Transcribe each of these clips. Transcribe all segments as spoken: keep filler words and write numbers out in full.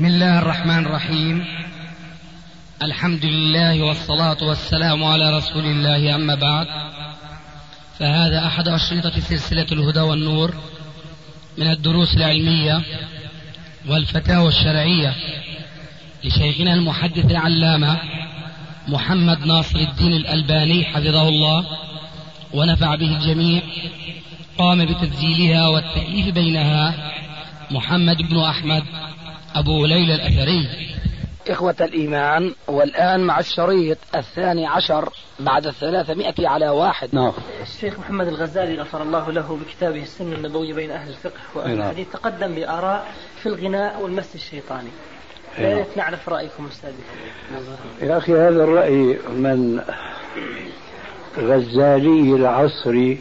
بسم الله الرحمن الرحيم. الحمد لله والصلاة والسلام على رسول الله، أما بعد، فهذا أحد أشرطة سلسلة الهدى والنور من الدروس العلمية والفتاوى الشرعية لشيخنا المحدث العلامة محمد ناصر الدين الألباني حفظه الله ونفع به الجميع. قام بتسجيلها والتأليف بينها محمد بن أحمد أبو ليلة الأثري. إخوة الإيمان، والآن مع الشريط الثاني عشر بعد الثلاثمائة على واحد. نعم. الشيخ محمد الغزالي غفر الله له بكتابه السن النبوي بين أهل الفقه وأهل الحديث تقدم بآراء في الغناء والمس الشيطاني. لا نعرف رأيكم أستاذي. يا أخي، هذا الرأي من غزالي العصري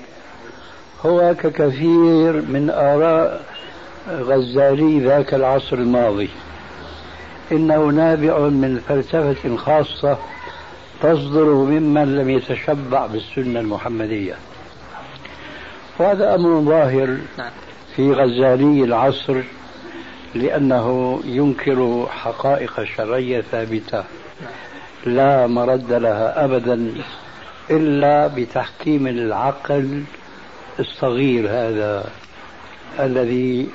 هو ككثير من آراء غزالي ذاك العصر الماضي، إنه نابع من فلسفة خاصة تصدر ممن لم يتشبع بالسنة المحمدية، وهذا أمر ظاهر في غزالي العصر لأنه ينكر حقائق شرعية ثابتة لا مرد لها أبدا إلا بتحكيم العقل الصغير هذا الذي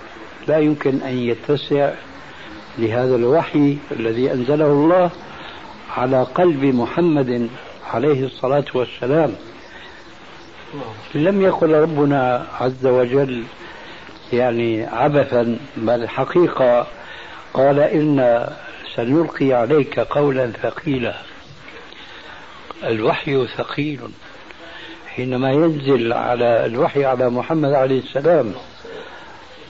لا يمكن أن يتسع لهذا الوحي الذي أنزله الله على قلب محمد عليه الصلاة والسلام. لم يقل ربنا عز وجل يعني عبثا، بل حقيقة قال: إن سنلقي عليك قولا ثقيلا. الوحي ثقيل حينما ينزل على الوحي على محمد عليه السلام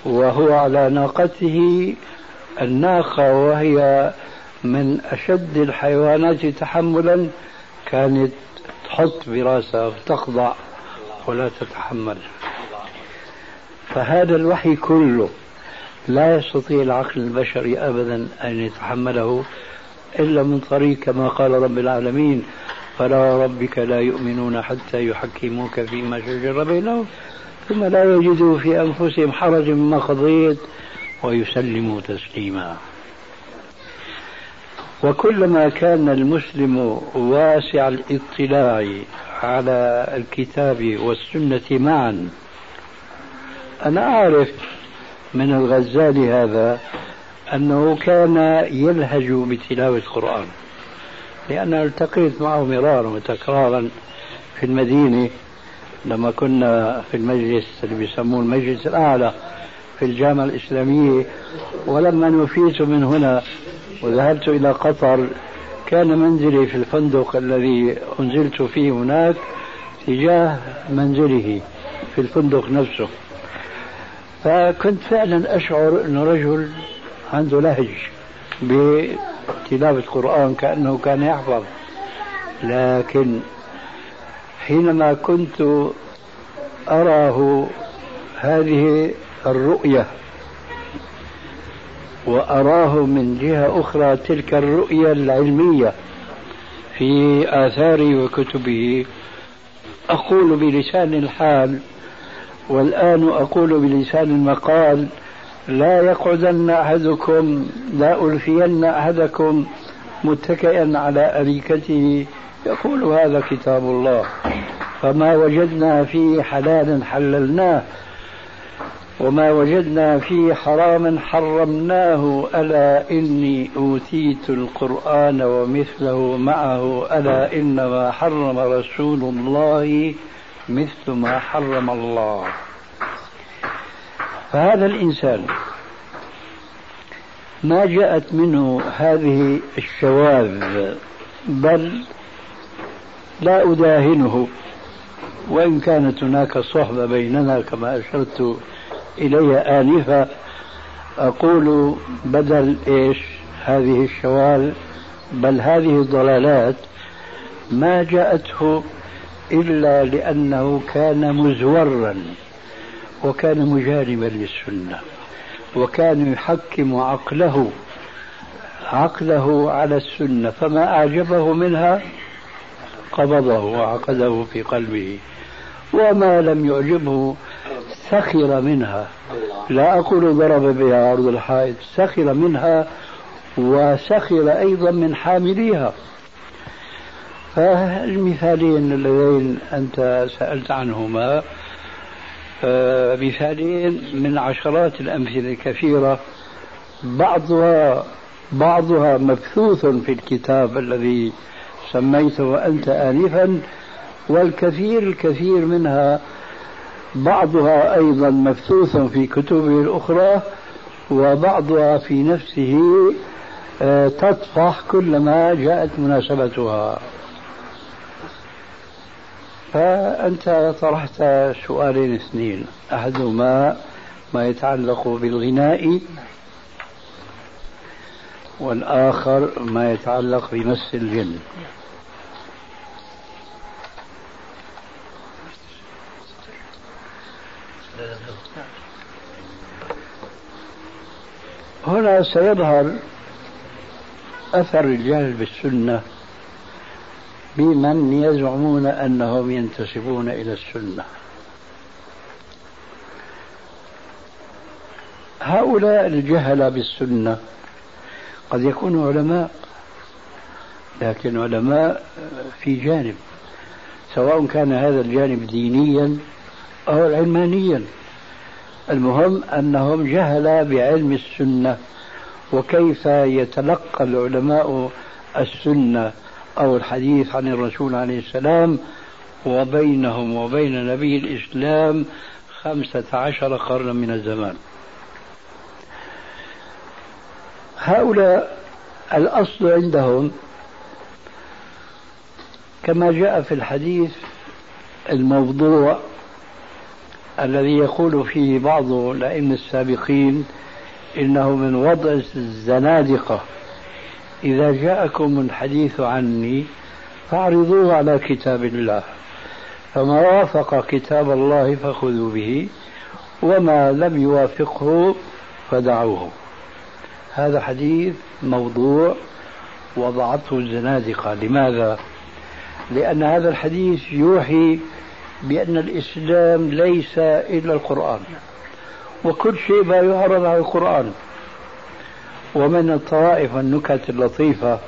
وهو على ناقته الناقة، وهي من أشد الحيوانات تحملا، كانت تحط براسها وتخضع ولا تتحمل. فهذا الوحي كله لا يستطيع العقل البشري أبدا أن يتحمله إلا من طريق كما قال رب العالمين: فلا ربك لا يؤمنون حتى يحكموك فيما شجر بينهم ثم لا يجدوا في أنفسهم حرج مما قضيت ويسلموا تسليما. وكلما كان المسلم واسع الاطلاع على الكتاب والسنة معا. أنا أعرف من الغزالي هذا أنه كان يلهج بتلاوة القرآن، لأن التقيت معه مرارا وتكرارا في المدينة لما كنا في المجلس اللي بيسموه المجلس الأعلى في الجامعة الإسلامية. ولما نفيت من هنا وذهبت إلى قطر كان منزلي في الفندق الذي أنزلت فيه هناك تجاه منزله في الفندق نفسه، فكنت فعلا أشعر أنه رجل عنده لهج بتلاوة القرآن كأنه كان يحفظ. لكن حينما كنت أراه هذه الرؤية وأراه من جهة أخرى تلك الرؤية العلمية في آثاره وكتبه، أقول بلسان الحال والآن أقول بلسان المقال: لا يقعدن أحدكم، لا ألفين أحدكم متكئا على أريكته، يقول هذا كتاب الله، فما وجدنا فيه حلالا حللناه وما وجدنا فيه حراما حرمناه، ألا إني أوتيت القرآن ومثله معه، ألا إنما حرم رسول الله مثل ما حرم الله. فهذا الإنسان ما جاءت منه هذه الشواذ، بل لا أداهنه، وإن كانت هناك صحبة بيننا كما أشرت إليها آنفا. أقول بدل إيش هذه الشواذ، بل هذه الضلالات ما جاءته إلا لأنه كان مزورا وكان مجانبا للسنة، وكان يحكم عقله عقله على السنة، فما أعجبه منها قبضه وعقده في قلبه، وما لم يعجبه سخر منها. لا أقول ضرب بها عرض الحائط، سخر منها وسخر أيضا من حامليها. فالمثالين اللذين أنت سألت عنهما مثالين من عشرات الأمثلة الكثيرة، بعضها بعضها مبثوث في الكتاب الذي سميته أنت آنفا، والكثير الكثير منها بعضها أيضا مبثوث في كتبه الأخرى، وبعضها في نفسه تطفح كلما جاءت مناسبتها. فأنت طرحت سؤالين اثنين، أحدهما ما يتعلق بالغناء، والآخر ما يتعلق بمس الجن. هنا سيظهر أثر الجهل بالسنة بمن يزعمون أنهم ينتسبون إلى السنة. هؤلاء الجهل بالسنة قد يكونوا علماء، لكن علماء في جانب، سواء كان هذا الجانب دينيا أو علمانيا، المهم أنهم جهل بعلم السنة وكيف يتلقى العلماء السنة أو الحديث عن الرسول عليه السلام، وبينهم وبين نبي الإسلام خمسة عشر قرنا من الزمان. هؤلاء الأصل عندهم كما جاء في الحديث الموضوع الذي يقول فيه بعض الأئمة السابقين إنه من وضع الزنادقة: إذا جاءكم الحديث عني فاعرضوه على كتاب الله، فما وافق كتاب الله فخذوا به، وما لم يوافقه فدعوه. هذا حديث موضوع وضعته الزنادقة. لماذا؟ لأن هذا الحديث يوحي بأن الإسلام ليس إلا القرآن، وكل شيء ما يعرض على القرآن. ومن الطرائف والنكت اللطيفة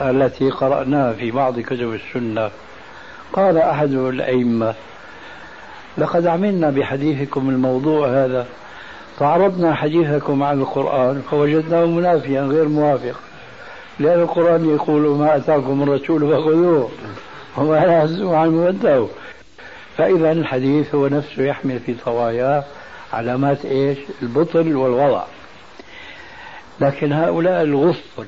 التي قرأناها في بعض كتب السنة، قال أحد الأئمة: لقد عملنا بحديثكم الموضوع هذا، فعرضنا حديثكم عن القرآن فوجدناه منافيا غير موافق، لأن القرآن يقول: ما أتاكم الرسول فخذوه وما نهاكم عنه فانتهوا. فإذا الحديث هو نفسه يحمل في طواياه علامات إيش؟ البطل والوضع. لكن هؤلاء الغفل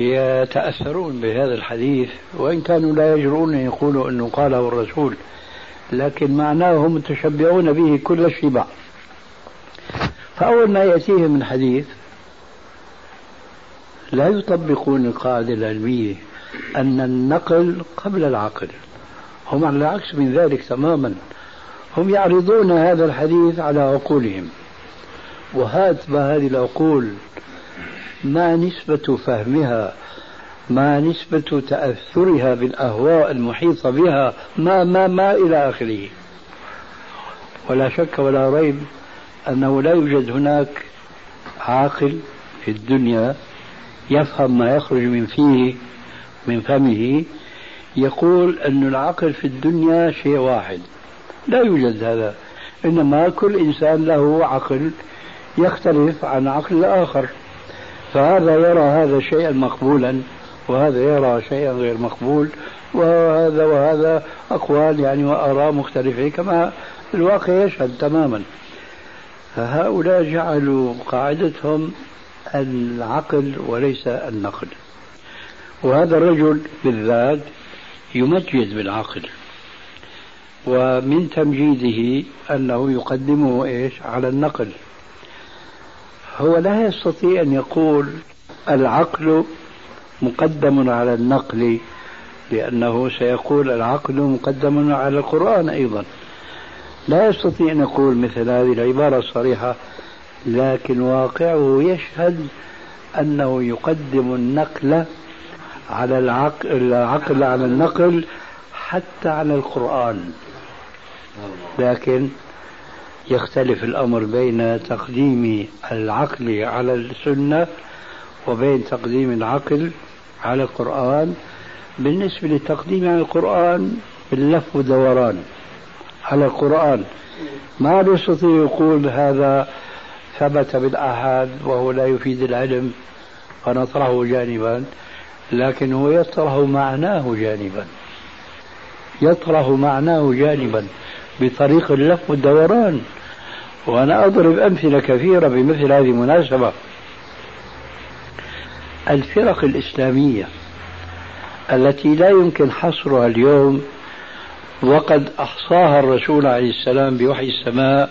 يتأثرون بهذا الحديث، وإن كانوا لا يجرؤون يقولوا أنه قاله الرسول، لكن معناه هم متشبعون به كل الشبع. فأول ما يأتيهم من حديث لا يطبقون القاعدة العلمية أن النقل قبل العقل، هم على العكس من ذلك تماما، هم يعرضون هذا الحديث على عقولهم. وهات ما هذه العقول، ما نسبة فهمها، ما نسبة تأثرها بالأهواء المحيطة بها، ما ما ما إلى آخره. ولا شك ولا ريب أنه لا يوجد هناك عاقل في الدنيا يفهم ما يخرج من فيه من فمه يقول أن العقل في الدنيا شيء واحد، لا يوجد هذا. إنما كل إنسان له عقل يختلف عن عقل الآخر، فهذا يرى هذا شيئا مقبولا، وهذا يرى شيئا غير مقبول، وهذا وهذا أقوال يعني وآراء مختلفة كما الواقع يشهد تماما. فهؤلاء جعلوا قاعدتهم العقل وليس النقل. وهذا الرجل بالذات يمجد بالعقل، ومن تمجيده أنه يقدمه إيش على النقل. هو لا يستطيع أن يقول العقل مقدم على النقل، لأنه سيقول العقل مقدم على القرآن أيضا. لا يستطيع أن يقول مثل هذه العبارة الصريحة، لكن واقعه يشهد أنه يقدم النقل على العقل، العقل على النقل، حتى على القرآن. لكن يختلف الأمر بين تقديم العقل على السنة وبين تقديم العقل على القرآن. بالنسبة للتقديم على القرآن باللف ودوران على القرآن، ما يستطيع يقول هذا ثبت بالآحاد وهو لا يفيد العلم فنطرحه جانبا، لكن هو يطرح معناه جانبا يطرح معناه جانبا بطريق اللف والدوران. وأنا أضرب أمثلة كثيرة بمثل هذه المناسبة. الفرق الإسلامية التي لا يمكن حصرها اليوم وقد أحصاها الرسول عليه السلام بوحي السماء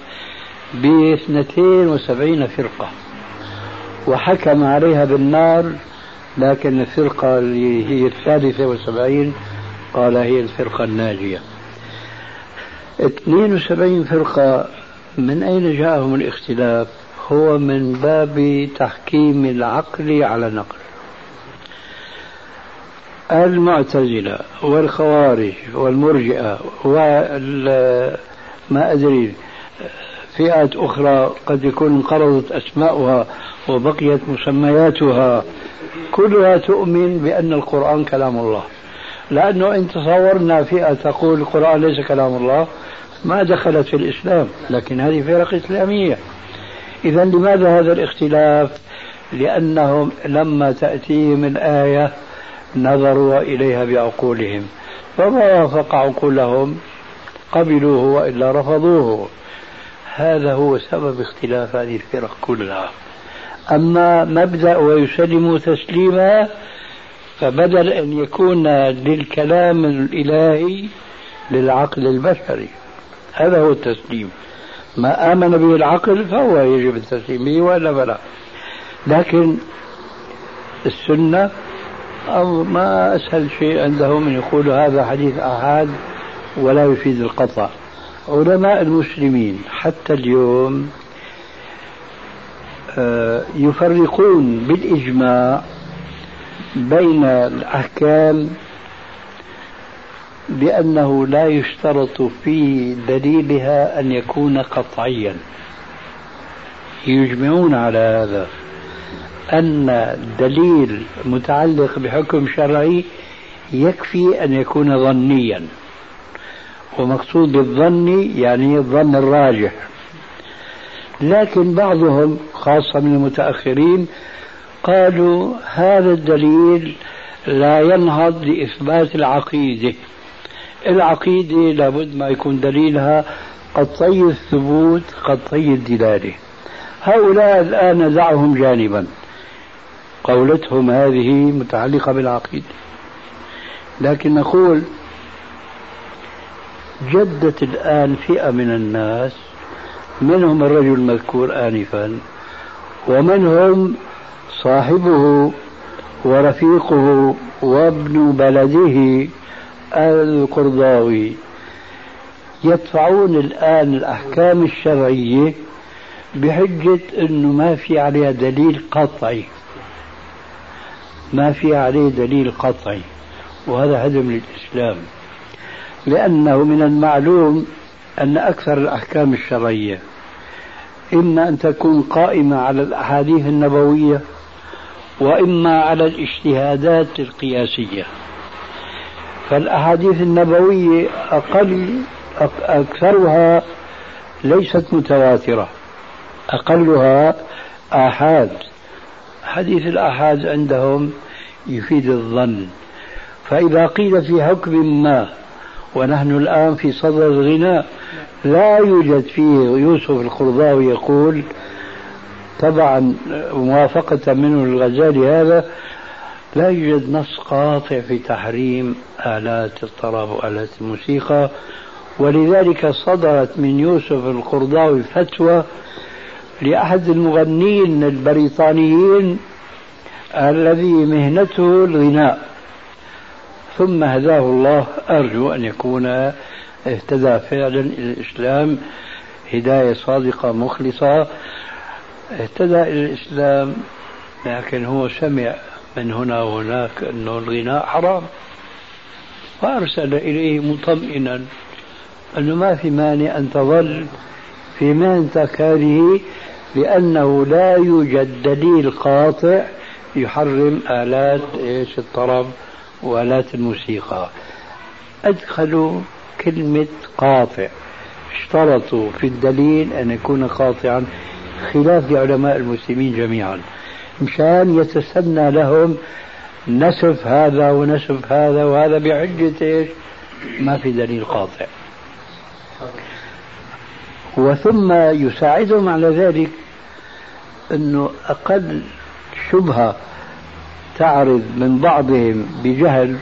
باثنتين وسبعين فرقة وحكم عليها بالنار، لكن الفرقة اللي هي الثالثة وسبعين قال هي الفرقة الناجية. اثنين وسبعين فرقة من أين جاءهم الاختلاف؟ هو من باب تحكيم العقل على النقل. المعتزلة والخوارج والمرجئة وما أدري فئات أخرى قد يكون انقرضت أسماؤها وبقيت مسمياتها، كلها تؤمن بأن القرآن كلام الله، لأنه إن تصورنا فئة تقول القرآن ليس كلام الله ما دخلت في الإسلام، لكن هذه فرق إسلامية. إذن لماذا هذا الاختلاف؟ لأنهم لما تأتيهم الآية نظروا إليها بعقولهم، فما وافق عقولهم قبلوه وإلا رفضوه. هذا هو سبب اختلاف هذه الفرق كلها. أما مبدأ ويسلم تسليما، فبدل أن يكون للكلام الإلهي للعقل البشري، هذا هو التسليم. ما آمن به العقل فهو يجب التسليم به ولا فلا. لكن السنة أو ما أسهل شيء عندهم أن يقولوا هذا حديث آحاد ولا يفيد القطع. علماء المسلمين حتى اليوم يفرقون بالإجماع بين الأحكام بأنه لا يشترط في دليلها أن يكون قطعيا. يجمعون على هذا أن الدليل متعلق بحكم شرعي يكفي أن يكون ظنيا، ومقصود بالظني يعني الظن الراجح. لكن بعضهم خاصة من المتأخرين قالوا هذا الدليل لا ينهض لإثبات العقيدة، العقيدة لابد ما يكون دليلها قطعي الثبوت قطعي الدلالة. هؤلاء الآن دعوهم جانبا، قولتهم هذه متعلقة بالعقيدة. لكن نقول جدت الآن فئة من الناس، منهم الرجل المذكور آنفا ومنهم صاحبه ورفيقه وابن بلده القرضاوي، يدفعون الآن الأحكام الشرعية بحجة أنه ما في عليها دليل قطعي ما في عليه دليل قطعي وهذا هدم للإسلام. لأنه من المعلوم أن أكثر الأحكام الشرعية إما أن تكون قائمة على الأحاديث النبوية وإما على الاجتهادات القياسية. فالأحاديث النبوية أقل أكثرها ليست متواترة، أقلها آحاد. حديث الآحاد عندهم يفيد الظن. فإذا قيل في حكم ما، ونحن الآن في صدد الغناء لا يوجد فيه، يوسف القرضاوي يقول طبعا موافقة منه الغزالي هذا، لا يوجد نص قاطع في تحريم آلات الطرب وآلات الموسيقى، ولذلك صدرت من يوسف القرضاوي فتوى لأحد المغنين البريطانيين الذي مهنته الغناء، ثم هداه الله، أرجو أن يكون اهتدى فعلا إلى الإسلام هداية صادقة مخلصة، اهتدى إلى الإسلام. لكن هو سمع من هنا وهناك أنه الغناء حرام، فأرسل إليه مطمئنا أنه ما في مانع أن تظل في منتكره، لأنه لا يوجد دليل قاطع يحرم آلات إيش الطرب وآلات الموسيقى. أدخلوا كلمة قاطع، اشترطوا في الدليل أن يكون قاطعا خلاف لعلماء المسلمين جميعا، مشان يتسنى لهم نسف هذا ونسف هذا وهذا بحجة إيش؟ ما في دليل قاطع. وثم يساعدهم على ذلك أنه أقل شبهة تعرض من بعضهم بجهل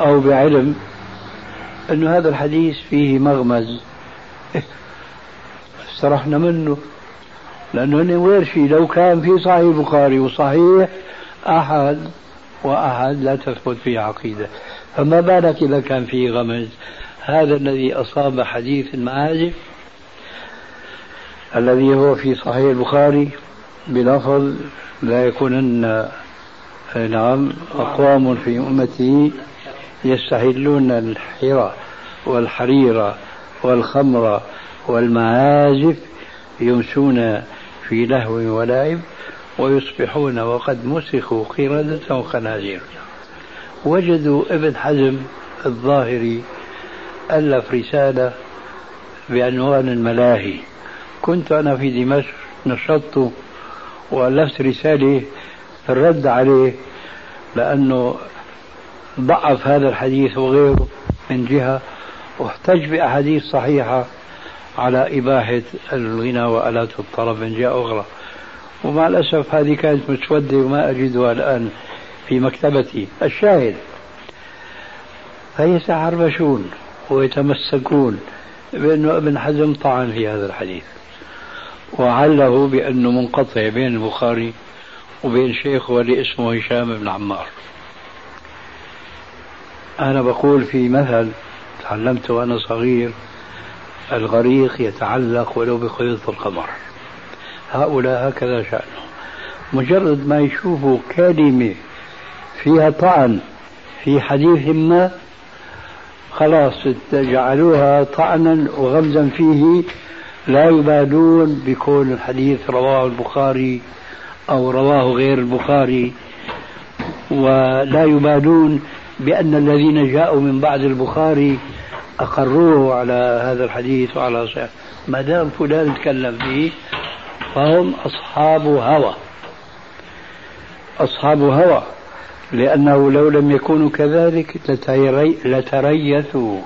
أو بعلم أن هذا الحديث فيه مغمز استرحنا منه، لأنه هنا ويرشي لو كان في صحيح بخاري وصحيح أحد وأحد لا تثبت فيه عقيدة، فما بالك إذا كان فيه غمز. هذا الذي أصاب حديث المعازف الذي هو في صحيح البخاري بلفظ لا يكونن نعم أقوام في أمتي يستحلون الحرى والحريرة والخمر والمعازف يمسون في لهو ولعب ويصبحون وقد مسخوا قردة وخنازير. وجدوا ابن حزم الظاهري ألف رسالة بعنوان الملاهي، كنت أنا في دمشق نشطت وألفت رسالة في الرد عليه، لأنه ضعف هذا الحديث وغيره من جهة، واحتج بأحاديث صحيحة على إباحة الغنى وآلات الطرب من جهة أخرى. ومع الأسف هذه كانت مسودة وما أجدها الآن في مكتبتي الشاهد. فيتعربشون ويتمسكون بأنه ابن حزم طعن في هذا الحديث وعله بأنه منقطع بين البخاري وبين شيخه اللي اسمه هشام بن عمار. أنا بقول في مثل تعلمته وأنا صغير، الغريق يتعلق ولو بخيوط القمر. هؤلاء هكذا شأنه، مجرد ما يشوفوا كلمة فيها طعن في حديث ما خلاص جعلوها طعنا وغمزا فيه، لا يبالون بكون الحديث رواه البخاري أو رواه غير البخاري، ولا يبالون بأن الذين جاءوا من بعد البخاري أقروه على هذا الحديث وعلى صحيح، ما دام فلان تكلم فيه فهم أصحاب هوى أصحاب هوى لأنه لو لم يكونوا كذلك لتريثوا.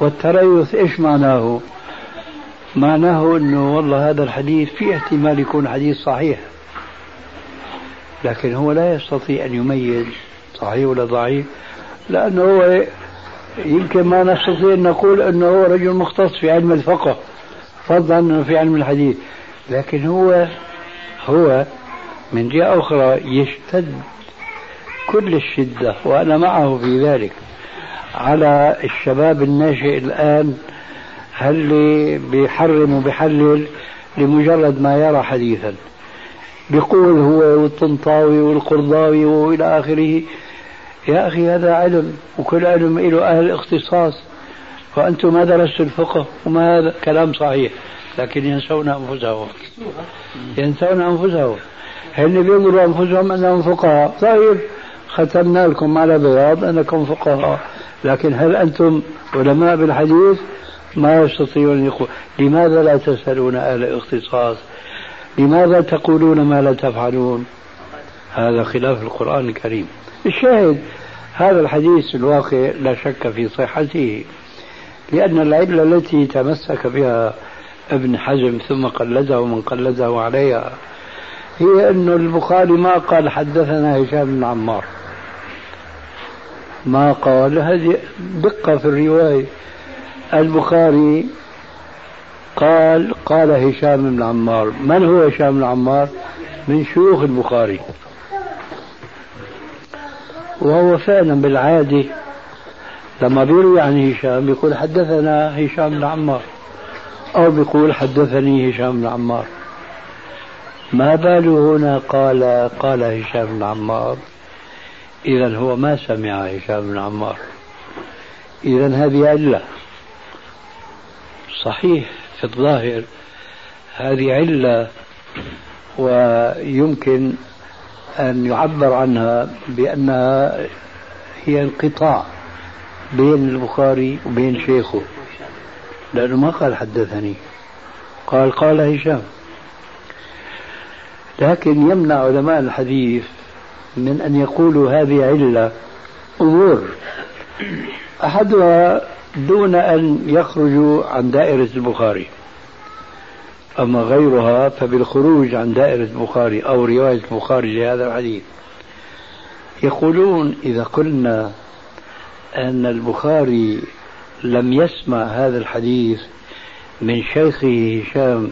والتريث إيش معناه؟ معناه أنه والله هذا الحديث في احتمال يكون حديث صحيح، لكن هو لا يستطيع أن يميز صحيح ولا ضعيف، لأنه هو يمكن ما نستطيع أن نقول أنه هو رجل مختص في علم الفقه فضلا في علم الحديث، لكن هو هو من جهة أخرى يشتد كل الشدة، وأنا معه في ذلك، على الشباب الناشئ الآن هل بيحرم وبيحلل لمجرد ما يرى حديثا، بيقول هو والطنطاوي والقرضاوي وإلى آخره. يا أخي هذا علم، وكل علم له أهل اختصاص، فأنتم ما درستوا الفقه وما هذا كلام صحيح، لكن ينسون أنفسهم ينسون أنفسهم هن بيقولوا أنفسهم أنهم فقهاء. طيب ختمنا لكم على بياض أنكم فقهاء، لكن هل أنتم علماء بالحديث؟ ما يستطيعون أن يقول. لماذا لا تسألون أهل اختصاص؟ لماذا تقولون ما لا تفعلون؟ هذا خلاف القرآن الكريم. الشاهد هذا الحديث الواقع لا شك في صحته، لأن العلة التي تمسك بها ابن حزم ثم قلده من قلده عليها هي أن البخاري ما قال حدثنا هشام بن عمار، ما قال. هذه دقة في الرواية. البخاري قال قال هشام بن عمار. من هو هشام بن عمار؟ من شيوخ البخاري، وهو فعلا بالعادة لما بيروي عن هشام بيقول حدثنا هشام بن عمار أو بيقول حدثني هشام بن عمار. ما باله هنا قال قال هشام بن عمار؟ إذا هو ما سمع هشام بن عمار، إذا هذه علة. صحيح في الظاهر هذه علة ويمكن أن يعبر عنها بأنها هي انقطاع بين البخاري وبين شيخه، لأنه ما قال حدثني، قال قال هشام. لكن يمنع علماء الحديث من أن يقولوا هذه علة أمور، أحدها دون أن يخرجوا عن دائرة البخاري، أما غيرها فبالخروج عن دائرة البخاري أو رواية البخاري لهذا الحديث. يقولون إذا قلنا أن البخاري لم يسمع هذا الحديث من شيخه هشام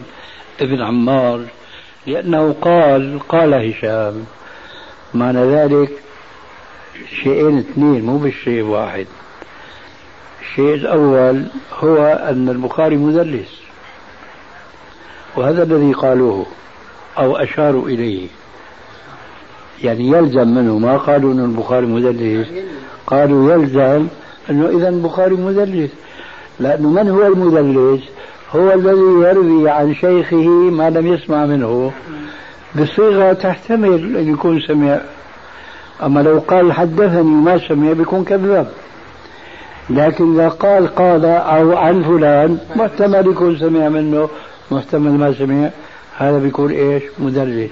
ابن عمار لأنه قال قال هشام، معنى ذلك شيئين اثنين، مو بالشيء واحد. الشيء الأول هو أن البخاري مدلس، وهذا الذي قالوه أو أشاروا إليه، يعني يلزم منه، ما قالوا أن البخاري مدلس، قالوا يلزم أنه إذا البخاري مدلس، لأنه من هو المدلس؟ هو الذي يروي عن شيخه ما لم يسمع منه بصيغة تحتمل أن يكون سمع. أما لو قال حدثني ما سمع بيكون كذاب، لكن إذا قال قال أو عن فلان محتمل يكون سمع منه، محتمل ما سمع، هذا بيكون إيش؟ مدلس.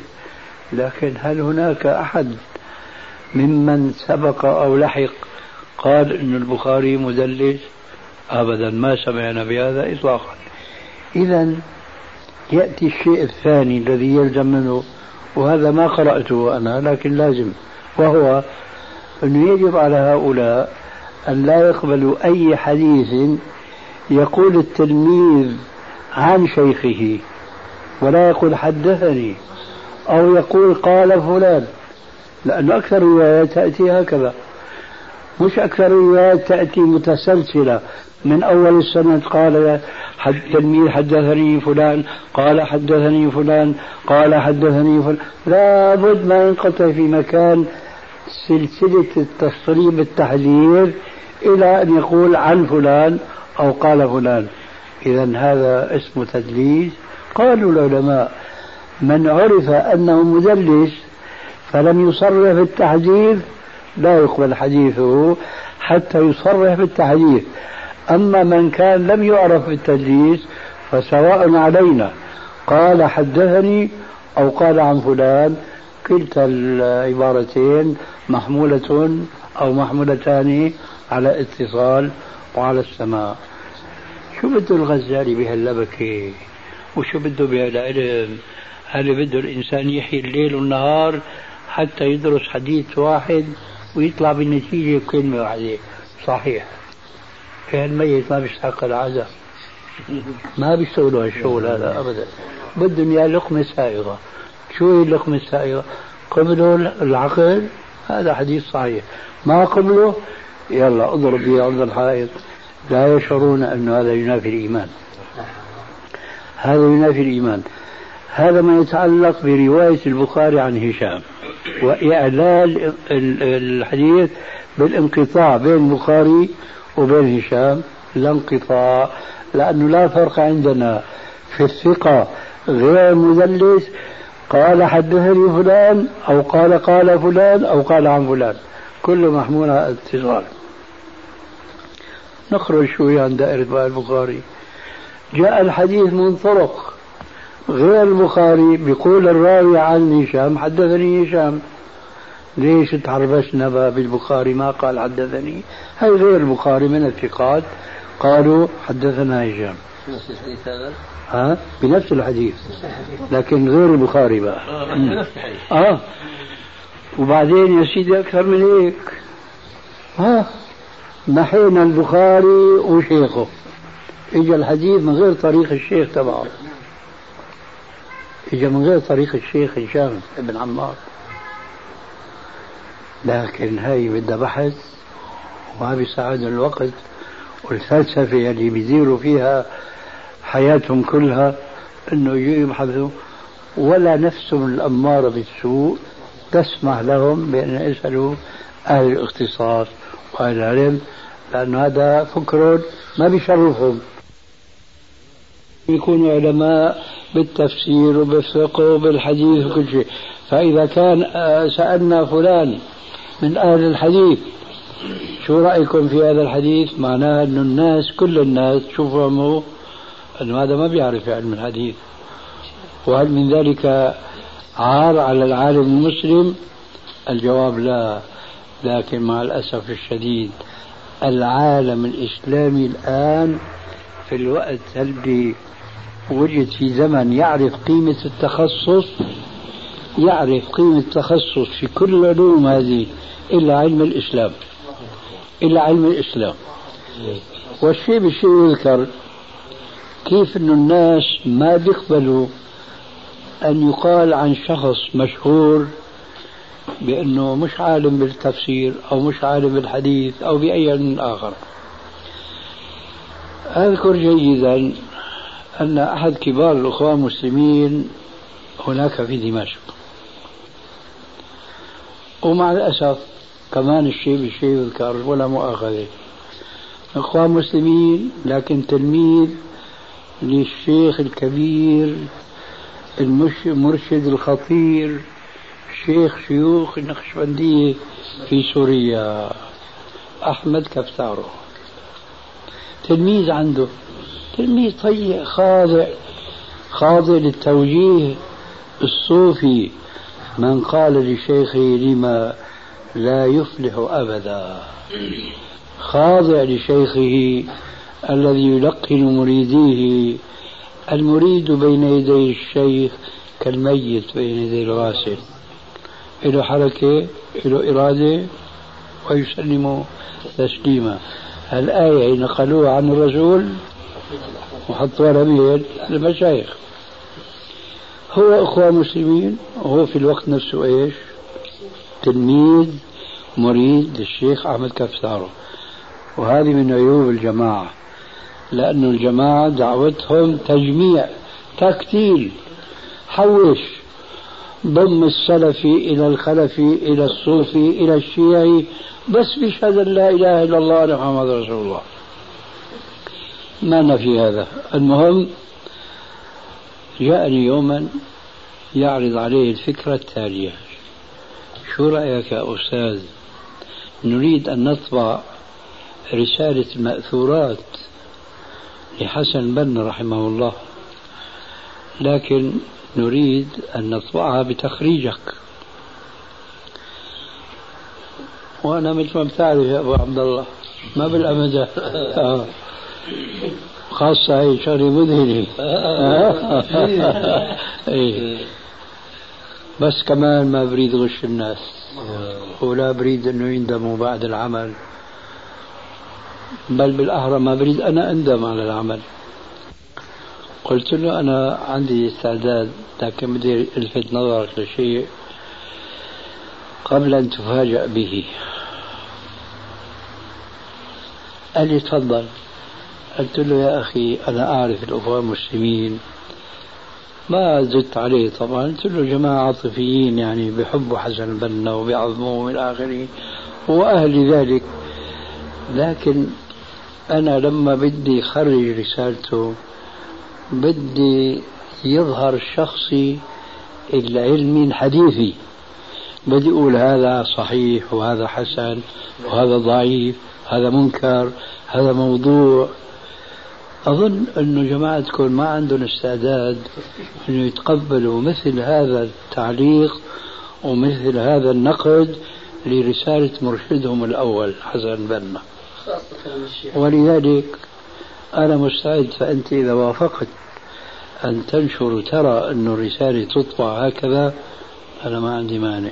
لكن هل هناك أحد ممن سبق أو لحق قال إن البخاري مدلس؟ أبدا، ما سمعنا بهذا إطلاقا. إذا يأتي الشيء الثاني الذي يلزم منه، وهذا ما قرأته أنا لكن لازم، وهو أنه يجب على هؤلاء أن لا يقبلوا أي حديث يقول التلميذ عن شيخه، ولا يقول حدثني أو يقول قال فلان، لأن أكثر الروايات تأتي هكذا، مش أكثر الروايات تأتي متسلسلة من أول السنة قال التلميذ حدثني فلان قال حدثني فلان قال حدثني فلان، لابد ما ينقطع في مكان سلسلة التصريب التحذير إلى أن يقول عن فلان أو قال فلان. إذا هذا اسم تدليس. قالوا العلماء من عرف أنه مدلس فلم يصرح بالتحذير لا يقبل حديثه حتى يصرح بالتحذير، أما من كان لم يعرف بالتدليس فسواء علينا قال حدثني أو قال عن فلان، كلتا العبارتين محمولة أو محمولتان على اتصال وعلى السماع. شو بده الغزالي بهاللبكة؟ وشو بده بهالعلم؟ هل بده الإنسان يحيي الليل والنهار حتى يدرس حديث واحد ويطلع بالنتيجة بكلمة واحدة صحيح؟ كان ميت ما بيستحق العزاء، ما بيشتغلوا هالشغل هذا أبدا، بدهم يا لقمة سائغة. شو هي اللقمة السائغة؟ قبلوا العقل، هذا حديث صحيح، ما قبله يلا اضرب به عند الحائط. لا يشعرون أن هذا ينافي الإيمان، هذا ينافي الإيمان. هذا ما يتعلق برواية البخاري عن هشام وإعلال الحديث بالانقطاع بين البخاري وبين هشام. لا انقطاع، لأنه لا فرق عندنا في الثقة غير مدلس قال حدثني فلان أو قال قال فلان أو قال عن فلان، كل محمول على اتصال. نخرج شوي عن دائرة بقى البخاري، جاء الحديث من طرق غير البخاري، بيقول الراوي عن هشام حدثني هشام، ليش تعربشنا بقى بالبخاري ما قال حدثني؟ هاي غير البخاري من الثقات قالوا حدثنا هشام ها بنفس الحديث، لكن غير البخاري بقى اه وبعدين يا سيدي اكثر من هيك ها نحينا البخاري وشيخه، اجى الحديث من غير طريق الشيخ تبعه، اجى من غير طريق الشيخ هشام ابن عمار. لكن هاي بدها بحث وما بيساعدنا الوقت والفلسفه اللي بيديروا فيها حياتهم كلها، انه يبحثوا ولا نفسهم الاماره بالسوء تسمح لهم بان يسالوا اهل الاختصاص واهل العلم، لان هذا فكر ما بيشرفهم. يكونوا علماء بالتفسير وبالفقه وبالحديث وكل شيء. فإذا كان سألنا فلان من أهل الحديث شو رأيكم في هذا الحديث، معناه أن الناس كل الناس شوفوا أنه هذا ما بيعرف علم الحديث. وهل من ذلك عار على العالم المسلم؟ الجواب لا، لكن مع الأسف الشديد العالم الإسلامي الآن في الوقت الذي وجد في زمن يعرف قيمة التخصص، يعرف قيمة التخصص في كل العلوم هذه إلا علم الإسلام، إلا علم الإسلام. والشيء بالشيء يذكر، كيف أن الناس ما بيقبلوا أن يقال عن شخص مشهور بأنه مش عالم بالتفسير أو مش عالم بالحديث أو بأي علم آخر. أذكر جيدا أن أحد كبار الأخوان المسلمين هناك في دمشق، ومع الأسف كمان الشيء بالشيء يذكر ولا مؤاخذة، أخوان مسلمين لكن تلميذ للشيخ الكبير المرشد الخطير شيخ شيوخ النقشبندية في سوريا أحمد كفتارو، تلميذ عنده، تلميذ طيب خاضع خاضع للتوجيه الصوفي، من قال لشيخه لما لا يفلح أبدا، خاضع لشيخه الذي يلقن مريديه، المريد بين يدي الشيخ كالميت بين يدي الغاسل، له حركة له إرادة ويسلم تسليما. الآية نقلوها عن الرسول وحطوها لمين؟ للمشايخ. هو أخوة مسلمين وهو في الوقت نفسه إيش؟ تلميذ مريد للشيخ أحمد كفتارو. وهذه من عيوب الجماعة، لأن الجماعة دعوتهم تجميع تكتيل، حوش، ضم السلفي إلى الخلفي إلى الصوفي إلى الشيعي، بس بشهادة لا إله إلا الله محمد رسول الله. ما نفي هذا. المهم جاءني يوما يعرض عليه الفكرة التالية: شو رأيك يا أستاذ، نريد أن نطبع رسالة المأثورات لحسن البنا رحمه الله، لكن نريد أن نطبعها بتخريجك. وأنا مثل ما بتعرف يا أبو عبد الله ما بالأمزح، خاصة هي شغلة مذهلة، بس كمان ما بريد غش الناس ولا بريد أنه يندموا بعد العمل، بل بالأحرى ما بريد أنا أندم على العمل. قلت له أنا عندي استعداد، لكن بدي ألفت نظرك لشيء قبل أن تفاجأ به. قال لي تفضل. قلت له يا أخي أنا أعرف الأخوة المسلمين، ما زدت عليه طبعا، قلت له جماعة عاطفيين يعني بحبوا حسن البنا وبيعظموه من آخره وأهل ذلك، لكن أنا لما بدي خرج رسالته بدي يظهر شخصي العلمي الحديثي، بدي أقول هذا صحيح وهذا حسن وهذا ضعيف، هذا منكر، هذا موضوع. أظن أنه جماعتكم ما عندهم استعداد أنه يتقبلوا مثل هذا التعليق ومثل هذا النقد لرسالة مرشدهم الأول حسن البنا، ولذلك أنا مستعد، فأنت إذا وافقت أن تنشر ترى أن الرسالة تطبع هكذا أنا ما عندي مانع.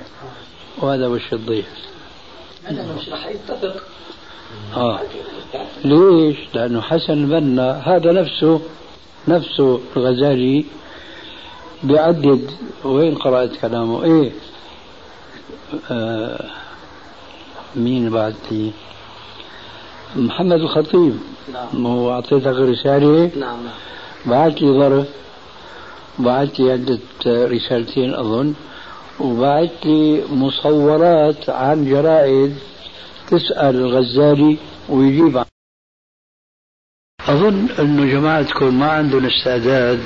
وهذا وش الضيف، أنا مش رح يتفق. آه ليش؟ لأنه حسن البنا هذا نفسه نفسه الغزالي بيعدد، وين قرأت كلامه إيه؟ آه مين بعد لي؟ محمد الخطيب. نعم. هو أعطيتك رسالة؟ نعم. بعت لي ظرف، بعت لي عدة رسالتين أظن، وبعت لي مصورات عن جرائد تسأل الغزالي ويجيب عنها. أظن أن جماعتكم ما عندهم استعداد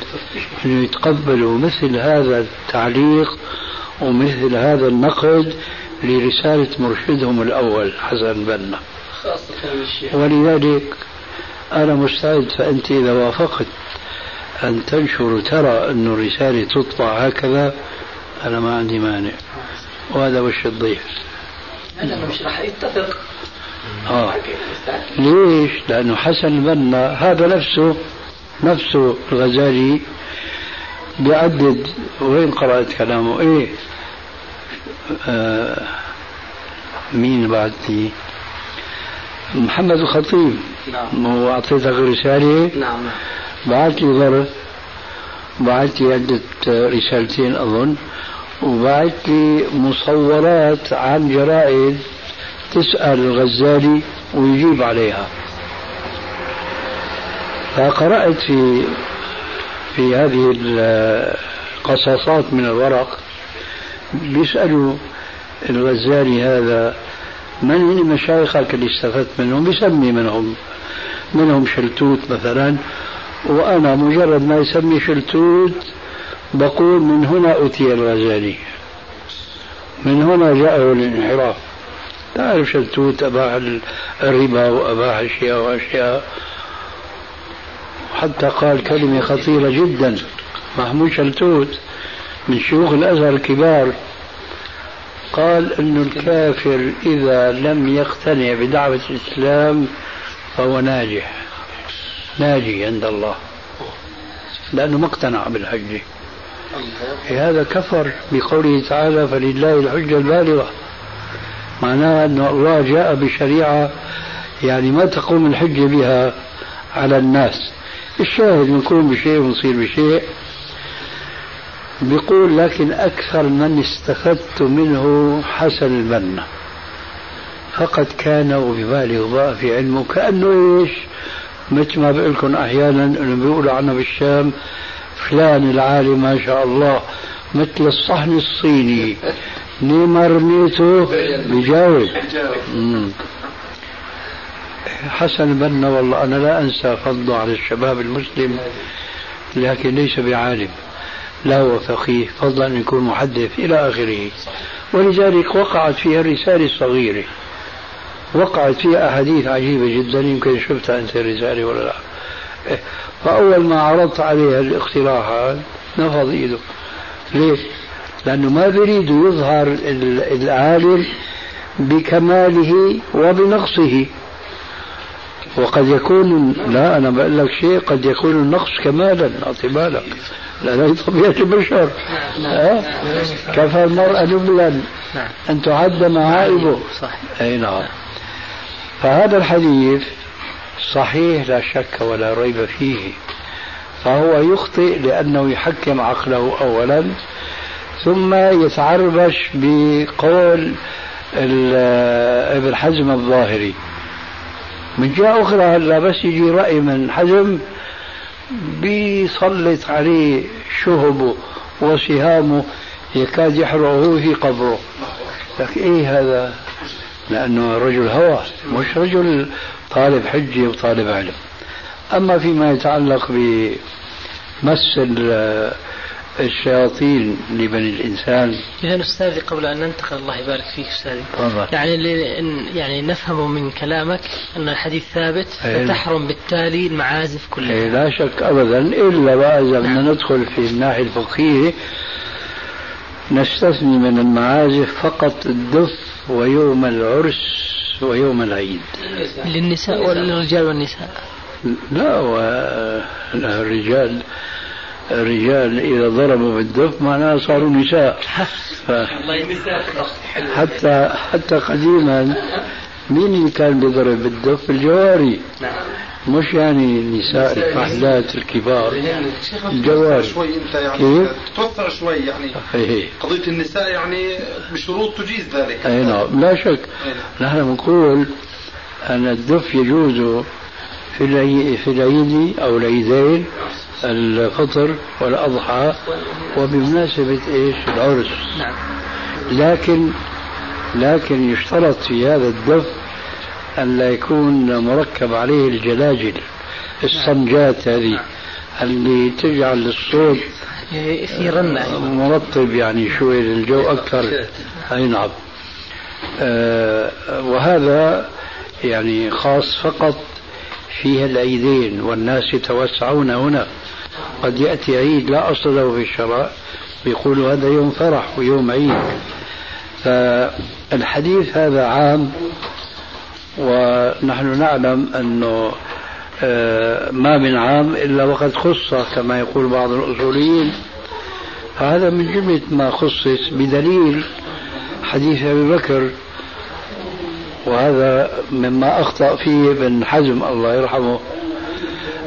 أن يتقبلوا مثل هذا التعليق ومثل هذا النقد لرسالة مرشدهم الأول حسن البنا، ولذلك أنا مستعد، فأنت إذا وافقت أن تنشر وترى أن الرسالة تطبع هكذا أنا ما عندي مانع، وهذا وش الضيف. أنا مش راح يتفق. آه. ليش؟ لأنه حسن البنا هذا نفسه نفسه الغزالي بيعدد، وين قرأت كلامه إيه؟ آه مين بعدني؟ محمد الخطيب. نعم. وأعطيتك رسالة. نعم. بعت لي ظرف، بعت لي عدة رسالتين أظن، وبعت لي مصورات عن جرائد تسأل الغزالي ويجيب عليها. فقرأت في في هذه القصاصات من الورق بيسألوا الغزالي هذا من مشايخك اللي استفدت منهم، بيسمي منهم منهم شلتوت مثلا، وأنا مجرد ما يسمي شلتوت بقول من هنا أتي الغزالي، من هنا جاءه الانحراف. تعرف شلتوت أباح الربا وأباح أشياء وأشياء، حتى قال كلمة خطيرة جدا محمود شلتوت من شيوخ الأزهر الكبار، قال أن الكافر إذا لم يقتنع بدعوة الإسلام فهو ناجح ناجي عند الله، لأنه ما اقتنع بالحجة. هذا كفر بقوله تعالى فلله الحجة البالغة، معناها أن الله جاء بشريعة يعني ما تقوم الحجة بها على الناس. الشاهد نقوم بشيء ونصير بشيء. بيقول لكن أكثر من استفدت منه حسن البنا فقد كان وببالغ بقى في علمه، كأنه إيش مثل ما بقول لكم أحيانا أنه بيقولوا عنه بالشام فلان العالم ما شاء الله مثل الصحن الصيني نيمار رميته بجاوب. حسن البنا والله أنا لا أنسى فضله على الشباب المسلم، لكن ليس بعالم لا هو فقيه، فضلا أن يكون محدث إلى آخره. ولذلك وقعت فيها رسالة صغيرة، وقعت فيها أحاديث عجيبة جدا، يمكن شفتها أنت الرسالة ولا لا. فأول ما عرضت عليها الاقتراحات نفض إيده. ليه؟ لأنه ما بريد يظهر العالم بكماله وبنقصه، وقد يكون لا أنا بقول لك شيء قد يكون النقص كمالا، أعطي بالك لأنه طبيعة البشر. أه؟ كفى المرأة نبلا أن تعد معائبه. أي نعم. فهذا الحديث صحيح لا شك ولا ريب فيه، فهو يخطئ لأنه يحكم عقله أولا، ثم يتعربش بقول ابن حزم الظاهري. من جهة أخرى هلا بس يجي رأي من حزم بيسلط عليه شهبه وسهامه يكاد يحرقه في قبره. لك إيه هذا؟ لأنه رجل هوى مش رجل طالب حجة وطالب علم. أما فيما يتعلق بمس الشياطين لبني الإنسان، إذا أستاذي قبل أن ننتقل الله يبارك فيك أستاذي طبعا. يعني يعني نفهم من كلامك أن الحديث ثابت فتحرم بالتالي المعازف كلها. لا شك أبدا، إلا بقى إذا بدنا ندخل في الناحية الفقهية نستثني من المعازف فقط الدف ويوم العرس ويوم العيد للنساء والرجال والنساء. لا والرجال الرجال إذا ضربوا بالدف معناها صاروا نساء. ف... حتى حتى قديما مين اللي كان بيضرب بالدف؟ الجواري، مش يعني النساء الفحلات الكبار، الجواري. يعني تتوفر شوي يعني قضية النساء يعني بشروط تجيز ذلك. أي نعم لا شك. نحن بنقول أن الدف يجوز في العيد في العيد أو العيدين الفطر والأضحى وبمناسبة إيش العرس. لكن لكن يشترط في هذا الدف أن لا يكون مركب عليه الجلاجل، الصمجات هذه اللي تجعل الصوت مرطب يعني شوي للجو أكثر. أي نعم. آه وهذا يعني خاص فقط فيها العيدين والناس يتوسعون هنا. قد يأتي عيد لا أصل له في الشرع بيقولوا هذا يوم فرح ويوم عيد. فالحديث هذا عام، ونحن نعلم أنه ما من عام إلا وقد خص كما يقول بعض الأصوليين، فهذا من جملة ما خصص بدليل حديث أبي بكر، وهذا مما أخطأ فيه ابن حزم الله يرحمه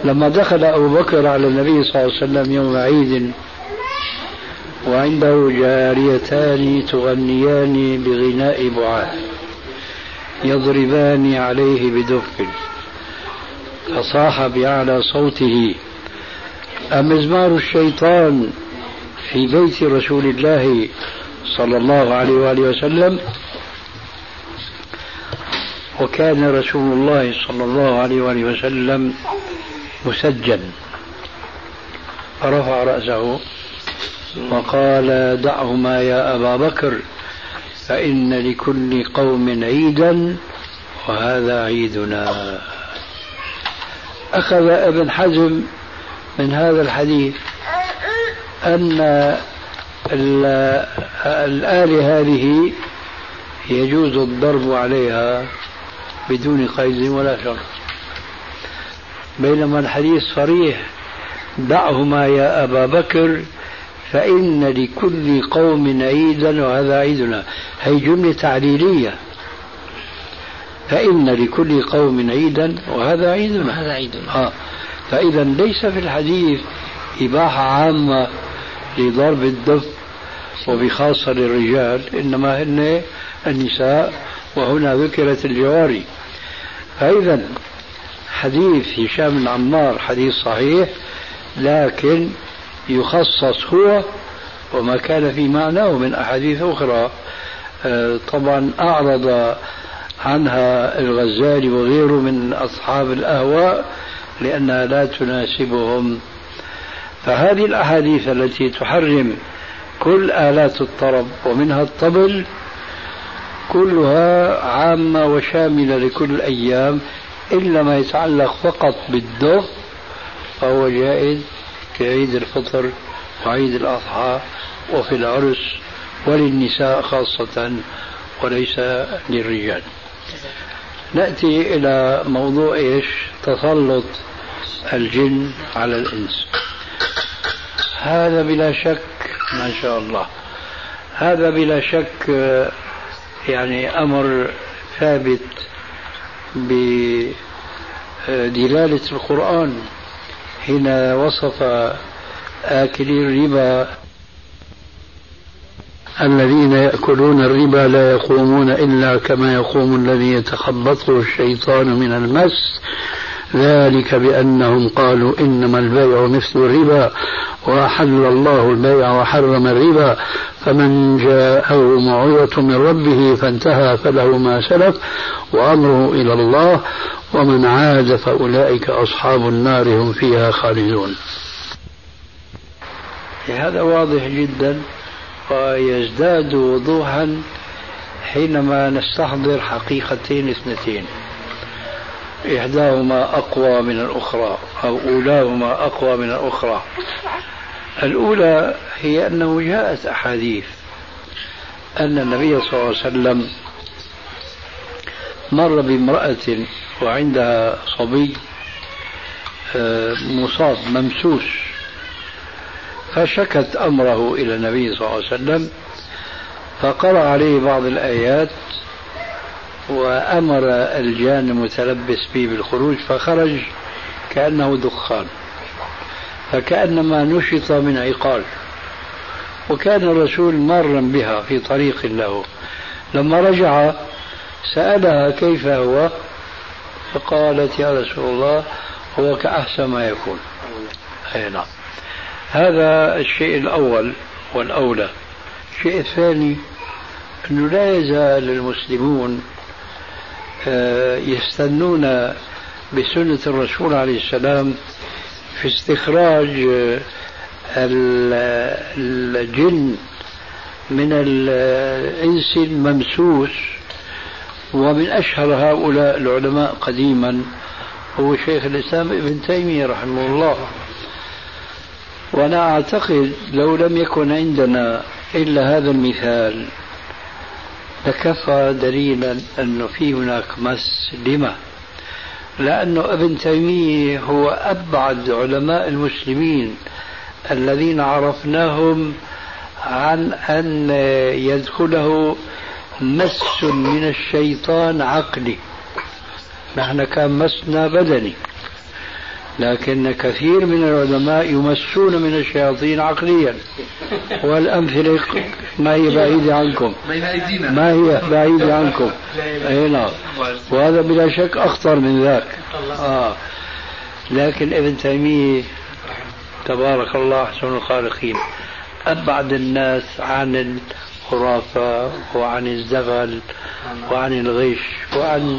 لما دخل أبو بكر على النبي صلى الله عليه وسلم يوم عيد وعنده جاريتان تغنيان بغناء بعاد يضربان عليه بدف، فصاح بأعلى صوته: أمزمار الشيطان في بيت رسول الله صلى الله عليه وآله وسلم؟ وكان رسول الله صلى الله عليه وآله وسلم مسجن، فرفع رأسه وقال: دعهما يا أبا بكر، فإن لكل قوم عيدا وهذا عيدنا. أخذ ابن حزم من هذا الحديث أن الآلة هذه يجوز الضرب عليها بدون قيد ولا شرط، بينما الحديث صريح: دعهما يا أبا بكر فإن لكل قوم عيدا وهذا عيدنا. هي جملة تعليلية، فإن لكل قوم عيدا وهذا عيدنا، هذا عيدنا. آه. فإذا ليس في الحديث إباحة عامة لضرب الدف وبخاصة للرجال، إنما هن النساء، وهنا ذكرت الجواري. فإذا حديث هشام بن عمار حديث صحيح، لكن يخصص هو وما كان في معناه من أحاديث أخرى. آه طبعا أعرض عنها الغزالي وغيره من أصحاب الأهواء لأنها لا تناسبهم. فهذه الأحاديث التي تحرم كل آلات الطرب ومنها الطبل كلها عامة وشاملة لكل الأيام، إلا ما يتعلق فقط بالدف فهو جائز في عيد الفطر وعيد الأضحى وفي العرس وللنساء خاصة وليس للرجال. نأتي إلى موضوع إيش؟ تسلط الجن على الإنس. هذا بلا شك ما شاء الله، هذا بلا شك يعني أمر ثابت بدلالة القرآن حين وصف آكلي الربا: الذين يأكلون الربا لا يقومون إلا كما يقوم الذي يتخبطه الشيطان من المس، ذلك بأنهم قالوا إنما البيع مثل الربا وأحل الله البيع وحرم الربا، فمن جاءه موعظة من ربه فانتهى فله ما سلف وأمره إلى الله، ومن عاد فأولئك أصحاب النار هم فيها خالدون. هذا واضح جدا ويزداد وضوحا حينما نستحضر حقيقتين اثنتين، إحداهما أقوى من الأخرى أو أولاهما أقوى من الأخرى. الأولى هي أنه جاءت أحاديث أن النبي صلى الله عليه وسلم مر بامرأة وعندها صبي مصاب ممسوس، فشكت أمره إلى النبي صلى الله عليه وسلم، فقرأ عليه بعض الآيات وأمر الجان المتلبس به بالخروج، فخرج كأنه دخان، فكأنما نشط من عقال. وكان الرسول مارا بها في طريق له، لما رجع سألها كيف هو، فقالت: يا رسول الله هو كأحسن ما يكون. أي نعم. هذا الشيء الأول والأولى. الشيء الثاني أنه لا يزال المسلمون يستنون بسنة الرسول عليه السلام في استخراج الجن من الإنس الممسوس. ومن أشهر هؤلاء العلماء قديما هو شيخ الإسلام ابن تيمية رحمه الله. وأنا أعتقد لو لم يكن عندنا إلا هذا المثال لكفى دليلا أنه في هناك مسلمة، لأنه ابن تيمية هو أبعد علماء المسلمين الذين عرفناهم عن أن يدخله مس من الشيطان عقلي. نحن كان مسنا بدني، لكن كثير من العلماء يمسون من الشياطين عقليا، والأمثلة ما هي بعيدة عنكم ما هي بعيدة عنكم أينا. وهذا بلا شك أخطر من ذاك. آه. لكن ابن تيمية تبارك الله أحسن الخالقين أبعد الناس عن الخرافة وعن الزغل وعن الغش وعن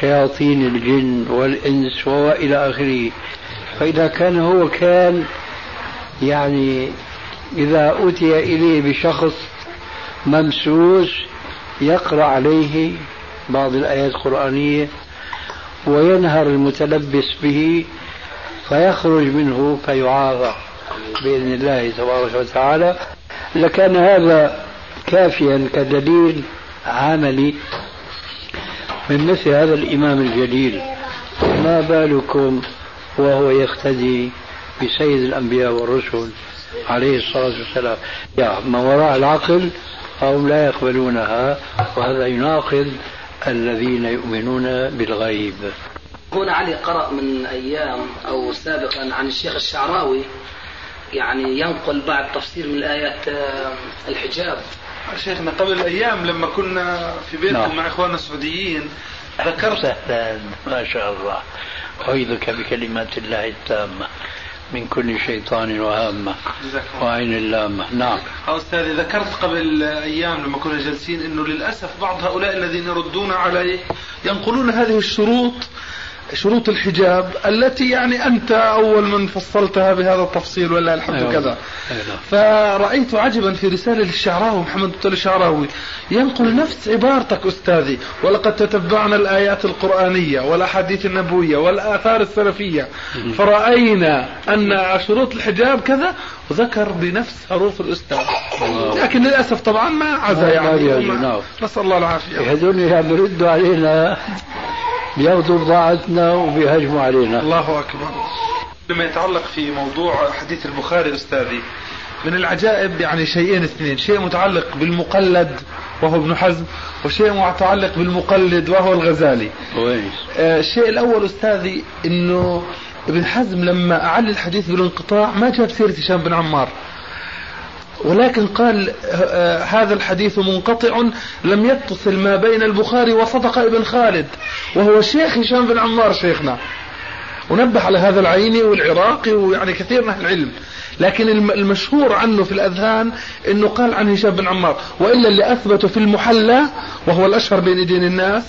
شياطين الجن والإنس وإلى آخره. فإذا كان هو كان يعني إذا أتي إليه بشخص ممسوس يقرأ عليه بعض الآيات القرآنية وينهر المتلبس به فيخرج منه فيعافى بإذن الله تبارك وتعالى. لكان هذا كافيا كدليل عملي من مثل هذا الإمام الجليل، ما بالكم وهو يقتدي بسيد الأنبياء والرسل عليه الصلاة والسلام. يعني ما وراء العقل فهم لا يقبلونها، وهذا يناقض الذين يؤمنون بالغيب. هنا علي قرأ من أيام أو سابقا عن الشيخ الشعراوي يعني ينقل بعض تفسير من آية الحجاب. شيخنا قبل الأيام لما كنا في بيتكم مع إخواننا السعوديين ذكرت. ما شاء الله. أعيذك بكلمات الله التامة من كل شيطان وهامة وعين اللامة. نعم أستاذي، ذكرت قبل أيام لما كنا جالسين أنه للأسف بعض هؤلاء الذين يردون عليه ينقلون هذه الشروط، شروط الحجاب التي يعني أنت أول من فصلتها بهذا التفصيل ولا الحمد أيوة. كذا أيوة. فرأيت عجبا في رسالة الشعراوي محمد متولي الشعراوي ينقل نفس عبارتك أستاذي: ولقد تتبعنا الآيات القرآنية والأحاديث النبوية والآثار السلفية فرأينا أن شروط الحجاب كذا، وذكر بنفس حروف الأستاذ. لكن للأسف طبعا ما عزا يعني. نسأل الله العافية. هذول يردوا علينا بياخذوا بضاعتنا وبيهجموا علينا. الله أكبر. لما يتعلق في موضوع حديث البخاري أستاذي من العجائب يعني شيئين اثنين: شيء متعلق بالمقلد وهو ابن حزم، وشيء متعلق بالمقلد وهو الغزالي. آه الشيء الأول أستاذي إنه ابن حزم لما أعلى الحديث بالانقطاع ما جاب سيرة هشام بن عمار، ولكن قال هذا الحديث منقطع لم يتصل ما بين البخاري وصدق ابن خالد وهو شيخ هشام بن عمار شيخنا، ونبه على هذا العيني والعراقي ويعني كثير من العلم. لكن المشهور عنه في الأذهان أنه قال عن هشام بن عمار، وإلا اللي أثبته في المحلى وهو الأشهر بين أيدين الناس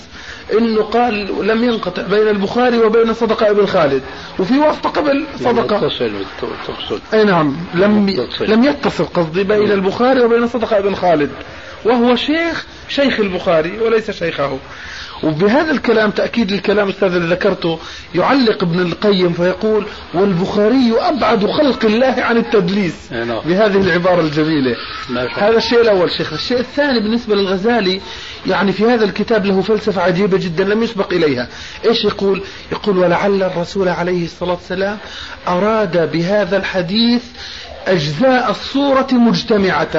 أنه قال لم ينقطع بين البخاري وبين صدقة ابن خالد، وفي واسطة قبل صدقة يتصل. أي نعم لم يتصل. لم يتصل قصدي بين البخاري وبين صدقة ابن خالد وهو شيخ شيخ البخاري وليس شيخه. وبهذا الكلام تأكيد الكلام الأستاذ اللي ذكرته يعلق ابن القيم فيقول: والبخاري أبعد خلق الله عن التدليس، بهذه العبارة الجميلة. هذا الشيء الأول شيخ. الشيء الثاني بالنسبة للغزالي يعني في هذا الكتاب له فلسفة عجيبة جدا لم يسبق إليها. إيش يقول؟ يقول: ولعل الرسول عليه الصلاة والسلام أراد بهذا الحديث أجزاء الصورة مجتمعة.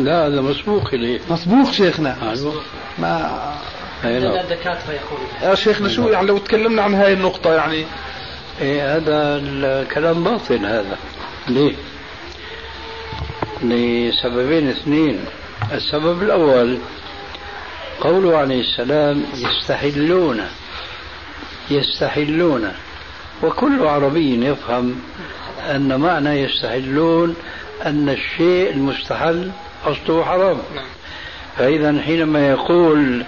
لا هذا مسبوق إليه، مسبوق شيخنا. ما الدكاترة يقولون يا شيخنا شو يعني لو تكلمنا عن هاي النقطة يعني إيه هذا الكلام باطل. هذا ليه؟ لسببين اثنين. السبب الأول قوله عليه السلام: يستحلون يستحلون وكل عربي يفهم أن معنى يستحلون أن الشيء المستحل أصله حرام. فإذا حينما يقول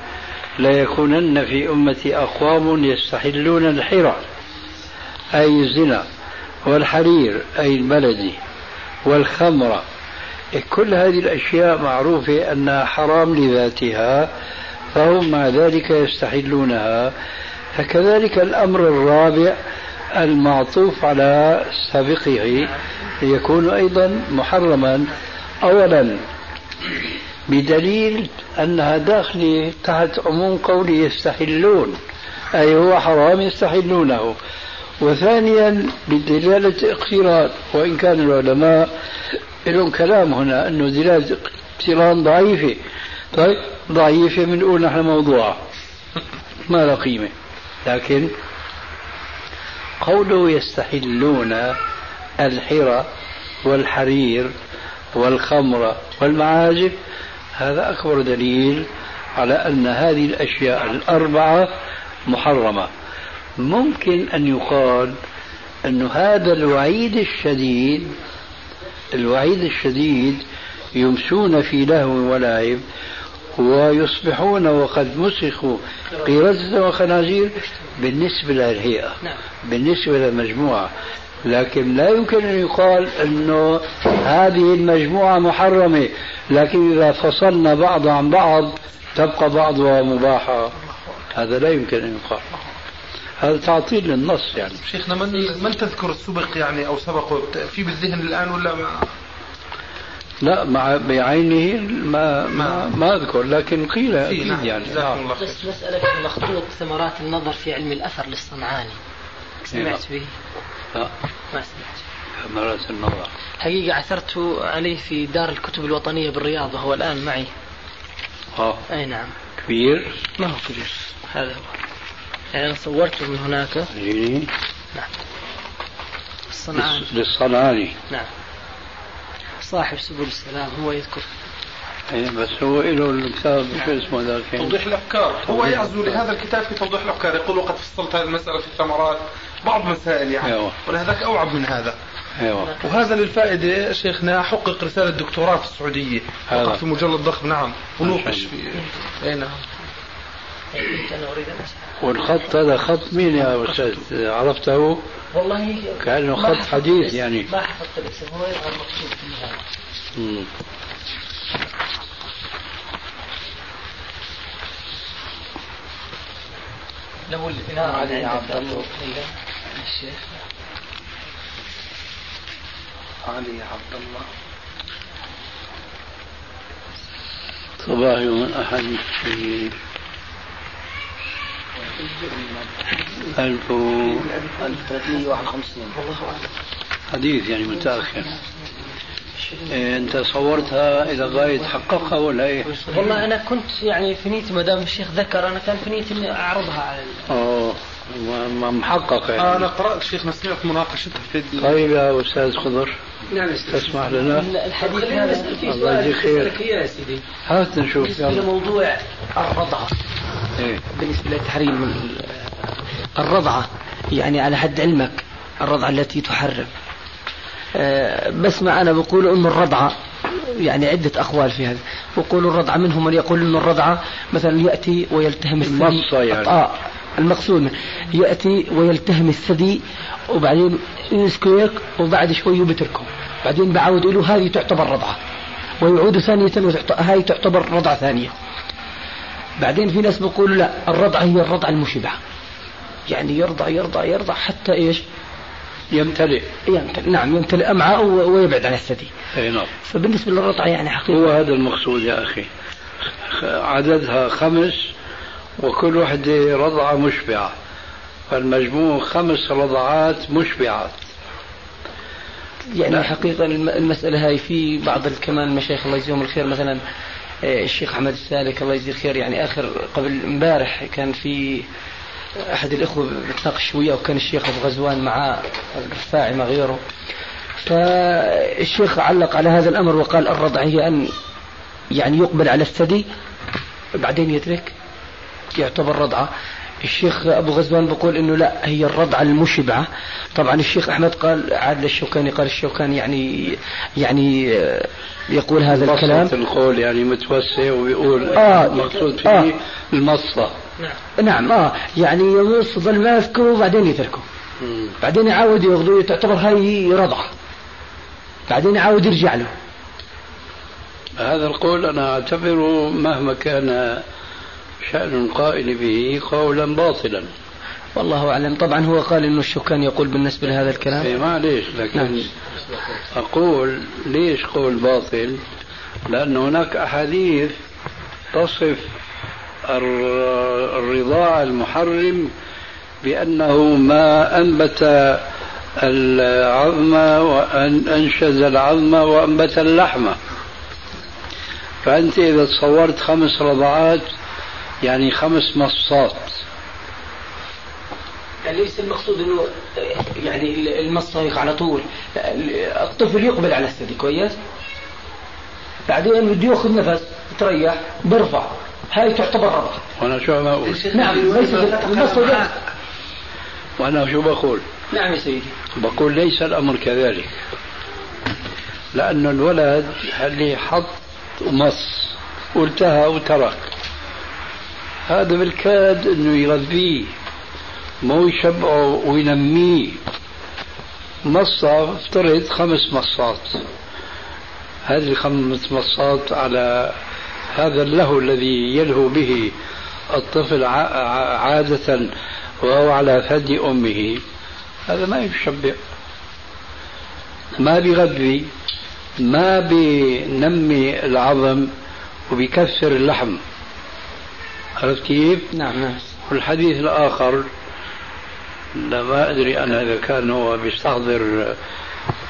ليكونن في أمتي أقوام يستحلون الحرى أي الزنا والحرير أي البلدي والخمرة. كل هذه الأشياء معروفة أنها حرام لذاتها فهم مع ذلك يستحلونها. فكذلك الأمر الرابع المعطوف على سابقه يكون أيضا محرما أولا بدليل أنها داخلة تحت عموم قوله يستحلون أي هو حرام يستحلونه، وثانيا بدلالة اقتران، وإن كان العلماء لهم كلام هنا أنه دلالة اقتران ضعيفة. طيب ضعيفة من أول نحن موضوعها ما لا قيمة، لكن قوله يستحلون الحرى والحرير والخمرة والمعازف هذا أكبر دليل على أن هذه الأشياء الأربعة محرمة. ممكن أن يقال أن هذا الوعيد الشديد الوعيد الشديد يمسون في لهو ولعب ويصبحون وقد مسخوا قردة وخنازير بالنسبة للهيئة بالنسبة للمجموعة، لكن لا يمكن أن يقال أنه هذه المجموعة محرمة، لكن إذا فصلنا بعض عن بعض تبقى بعضها مباحة. هذا لا يمكن أن يقال، هذا تعطيل للنص. يعني شيخنا من من تذكر السبق يعني أو سبقه في بالذهن الآن ولا ما؟ لا مع بعينه ما ما, ما أذكر، لكن قيل أكيد يعني. بس مسألة مخطوط ثمرات النظر في علم الأثر للصنعاني سمعت به؟ لا ما سمعت. ثمرات النظر حقيقة عثرت عليه في دار الكتب الوطنية بالرياض وهو الآن معي. آه أي نعم. كبير؟ ما هو كبير، هذا هو. يعني أنا صورته من هناك. جميل. نعم. الصنعاني. للصنعاني. نعم. صاحب سبل السلام هو يذكر. إيه بس هو له الكتاب شو اسمه ذاك؟ توضيح الأفكار. هو يعزو لهذا الكتاب في توضيح الأفكار، يقول وقد فصلت هذه المسألة في الثمرات بعض مسائل يعني. أيوة. ولهذاك أوعب من هذا. أيوة. وهذا للفائدة شيخنا حقق رسالة دكتوراه في السعودية. فقط في مجلد ضخم نعم. ونوقش في. أي نعم. والخط هذا خط مين يا أستاذ عرفته؟ والله كأنه خط حديث يعني. ما حفظت الاسم هو المقصود في هذا. لو البناء عليه عبد الله الشيخ علي عبد الله صباح يوم الأحد في ألف ألف واحد خمسين حديث يعني متأخر. أنت صورتها إلى غاية حققها ولا إيه؟ والله أنا كنت يعني في نيتي ما دام الشيخ ذكر أنا كان في نيتي إني أعرضها على أوه ما محققة يعني. أنا قرأت شيخنا سمعت مناقشتها في الدين. طيب يا أستاذ خضر يعني تسمح لنا الحديث هذا؟ الله يجزيك خير يا سيدي. هات نشوف بالنسبة لموضوع الرضعة. إيه؟ بالنسبة للتحريم الرضعة يعني على حد علمك الرضعة التي تحرم أه بس ما أنا بقول أن الرضعة يعني عدة أقوال في هذا. بقول الرضعة منهم من يقول أن الرضعة مثلا يأتي ويلتهم الثدي يعني. آه المقصود منه يأتي ويلتهم الثدي وبعدين يسكيك وبعد شوي بتركه بعدين بعود له هذه تعتبر رضعة ويعود ثانية وهذه تعتبر رضعة ثانية. بعدين في ناس بيقولوا لا الرضعة هي الرضعة المشبعة يعني يرضع يرضع يرضع حتى إيش يمتلئ يمتلئ نعم يمتلئ أمعاء ويبعد عن الثدي. أي نعم. فبالنسبة للرضعة يعني حقيقة هو هذا المقصود يا أخي، عددها خمس وكل واحدة رضعة مشبعة فالمجموع خمس رضعات مشبعات يعني. لا. حقيقة المسألة هاي في بعض كمان المشايخ الله يجزيهم الخير مثلا الشيخ أحمد السالك الله يجزيه الخير يعني آخر قبل امبارح كان في أحد الإخوة بتناقش وياه وكان الشيخ أبو غزوان معاه الرفاعي ما غيره فالشيخ علق على هذا الأمر وقال الرضع هي أن يعني يقبل على الثدي بعدين يترك يعتبر رضعة الشيخ أبو غزوان بيقول إنه لا هي الرضعة المشبعة. طبعا الشيخ أحمد قال عاد الشوكاني قال الشوكاني يعني يعني يقول هذا الكلام القول يعني متوسع ويقول آه المقصود فيه آه المصة نعم آه يعني يوصف الماسك وبعدين يتركه مم. بعدين يعاود يغضوه تعتبر هاي رضعة بعدين يعاود يرجع له. هذا القول أنا أعتبره مهما كان شأن القائل به قولا باطلا والله أعلم. طبعا هو قال إنه الشوكاني يقول بالنسبة لهذا الكلام ما ليش لكن نعم. أقول ليش قول باطل؟ لأن هناك أحاديث تصف الرضاع المحرم بأنه ما أنبت العظم وأن أنشز العظم وأنبت اللحم. فأنت إذا تصورت خمس رضعات يعني خمس مصات يعني ليس المقصود انه يعني المصايق على طول الطفل يقبل على الثدي كويس بعدين بده ياخذ نفس يتريح برفع هاي تعتبر رضعه. وانا شو عم اقول؟ نعم ليس المصايق وانا شو بقول؟ نعم يا سيدي بقول ليس الامر كذلك لانه الولد اللي حط مص والتهى وترك هذا بالكاد انه يربيه مو يشبعه وينميه. مصة افترض خمس مصات هذه الخمس مصات على هذا اللهو الذي يلهو به الطفل عادة وهو على ثدي أمه هذا ما يشبع ما بيغذي ما بينمي العظم وبيكسر اللحم. عرفت كيف؟ نعم. والحديث الآخر لا ما أدري أنا إذا كان هو بيستحضر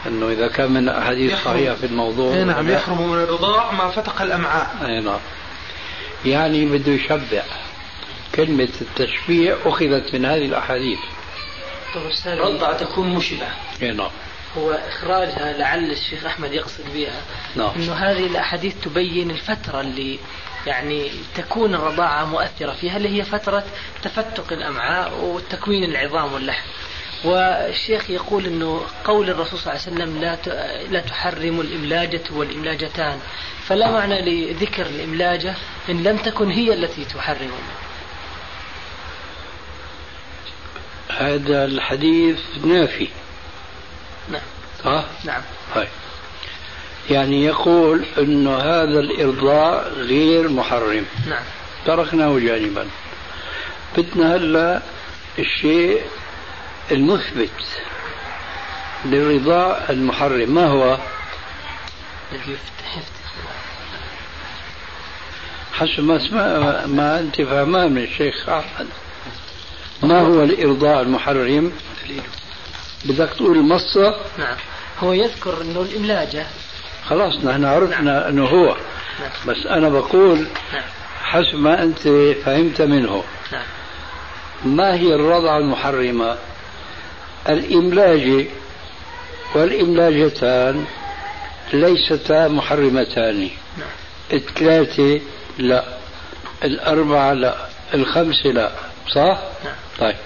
أنه إذا كان من أحاديث صحيحة في الموضوع نعم يحرم من الرضاع ما فتق الأمعاء نعم يعني بده يشبع. كلمة التشبيع أخذت من هذه الأحاديث. رضع تكون مشبعة نعم هو إخراجها لعل الشيخ أحمد يقصد بها نعم أنه هذه الأحاديث تبين الفترة اللي يعني تكون الرضاعة مؤثرة فيها اللي هي فترة تفتق الأمعاء وتكوين العظام واللحم. والشيخ يقول أنه قول الرسول صلى الله عليه وسلم لا لا تحرم الإملاجة والإملاجتان فلا معنى لذكر الإملاجة إن لم تكن هي التي تحرم. هذا الحديث نافي نعم ها؟ نعم هاي يعني يقول أن هذا الإرضاع غير محرم نعم تركناه جانبا. بدنا هلا الشيء المثبت للرضاع المحرم ما هو؟ حسب ما, ما أنت فهمان من الشيخ أحمد ما هو الإرضاع المحرم؟ بدك تقول المصة نعم هو يذكر أنه الإملاجة خلاص نحن عرفنا أنه هو بس أنا بقول حسب ما أنت فهمت منه ما هي الرضعة المحرمة؟ الإملاجة والإملاجتان ليستا محرمتان الثلاثة لا الأربعة لا الخمسة لا صح؟ طيب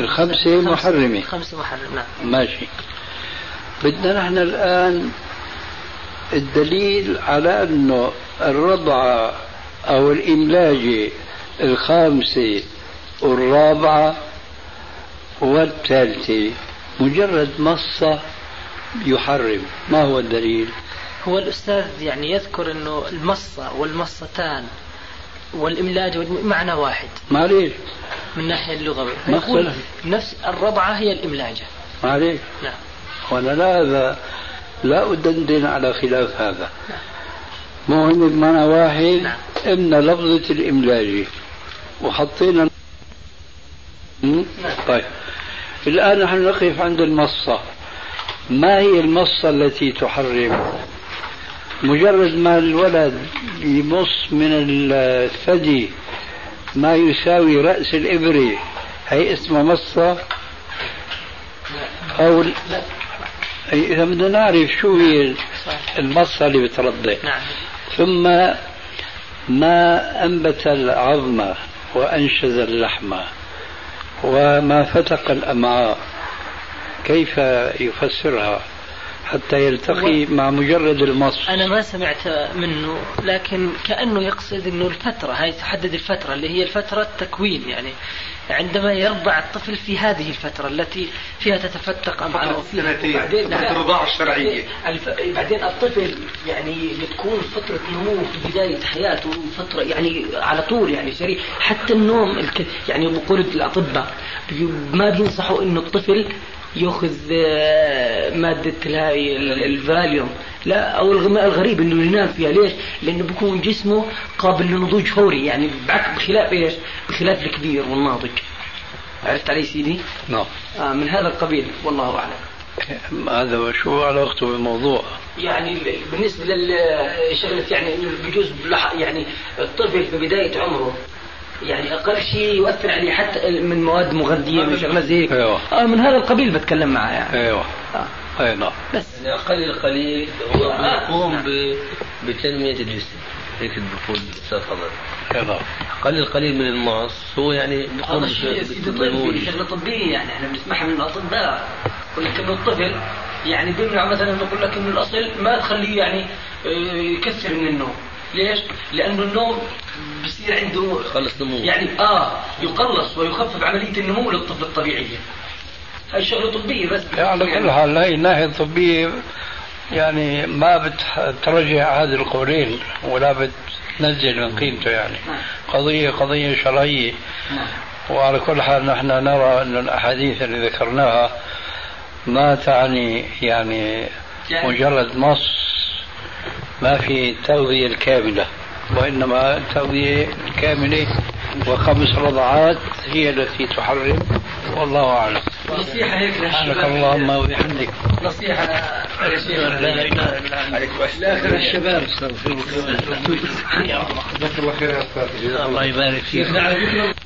الخمسة محرمة الخمسة محرمة ماشي. بدنا نحن الآن الدليل على أنه الرضعة أو الإملاجة الخامسة والرابعة والثالثة مجرد مصة يحرم ما هو الدليل؟ هو الأستاذ يعني يذكر أنه المصة والمصتان والإملاج معنى واحد ما ليش؟ من ناحية اللغوية يقول نفس الرضعة هي الإملاجة ما ليش؟ نعم وانا لا هذا لا أدندن على خلاف هذا مو هن بمعنى واحد إن لفظة الإملاج وحطينا طيب الآن نحن نقف عند المصة. ما هي المصة التي تحرم؟ مجرد ما الولد يمص من الثدي ما يساوي رأس الإبرة هي اسمها مصة أو لا. إذا بدنا نعرف شو هي المصة اللي بترضع نعم. ثم ما أنبت العظمة وأنشز اللحم وما فتق الأمعاء، كيف يفسرها حتى يلتقي مع مجرد المص؟ أنا ما سمعت منه، لكن كأنه يقصد أنه الفترة هاي تحدد الفترة اللي هي الفترة التكوين، يعني عندما يرضع الطفل في هذه الفترة التي فيها تتفتق أمعاءه. بعدين الرضاعة الشرعية، بعدين الطفل يعني بتكون فترة نموه في بداية حياته، فترة يعني على طول يعني سريع، حتى النوم الك... يعني بقول الأطباء ما بينصحوا إنه الطفل يأخذ مادة هاي الفاليوم لا أو الغماء الغريب إنه ينام فيها. ليش؟ لأنه بيكون جسمه قابل للنضوج فوري، يعني بخلاف إيش؟ بخلاف الكبير والناضج. عرفت علي سيدي؟ نعم. آه من هذا القبيل والله أعلم. هذا وشو علاقته بالموضوع؟ يعني بالنسبة للشغلة يعني إنه بجوز يعني الطفل في بداية عمره يعني أقل شيء يؤثر عليه حتى من مواد مغذية من شغلة زي أيوة. آه من هذا القبيل بتكلم معه يعني. أيوة. آه. أي نعم. بس الأقل القليل هو يقوم آه. ب... بتنمية الجسم، هيك بقول الأستاذ خضر. أي نعم. أقل القليل من المعص هو يعني بقوم بالتنمية. شغلة طبية يعني إحنا بنسمعها من الأطباء، يقول لك إنه الطفل يعني بيمنع مثلا، بقول لك إنه الأصل ما تخليه يعني يكثر من النوم. ليش؟ لأنه النوم بصير عنده خلص نمو، يعني آه يقلص ويخفف عملية النمو للطفل الطبيعية. هاي شغلة طبية بس. على كل حال هاي الناحية الطبية يعني ما بترجع هذا القولين ولا بتنزل من قيمته، يعني قضية قضية شرعية. وعلى كل حال نحن نرى أن الأحاديث اللي ذكرناها ما تعني يعني مجرد نص ما في التغذية الكاملة، وإنما التغذية الكاملة وخمس رضعات هي التي تحرم، والله أعلم. نصيحة هيك للشباب، اللهم وبحمدك، نصيحة يا شيخ لآخر الشباب، استغفر الله. الله يبارك فيك.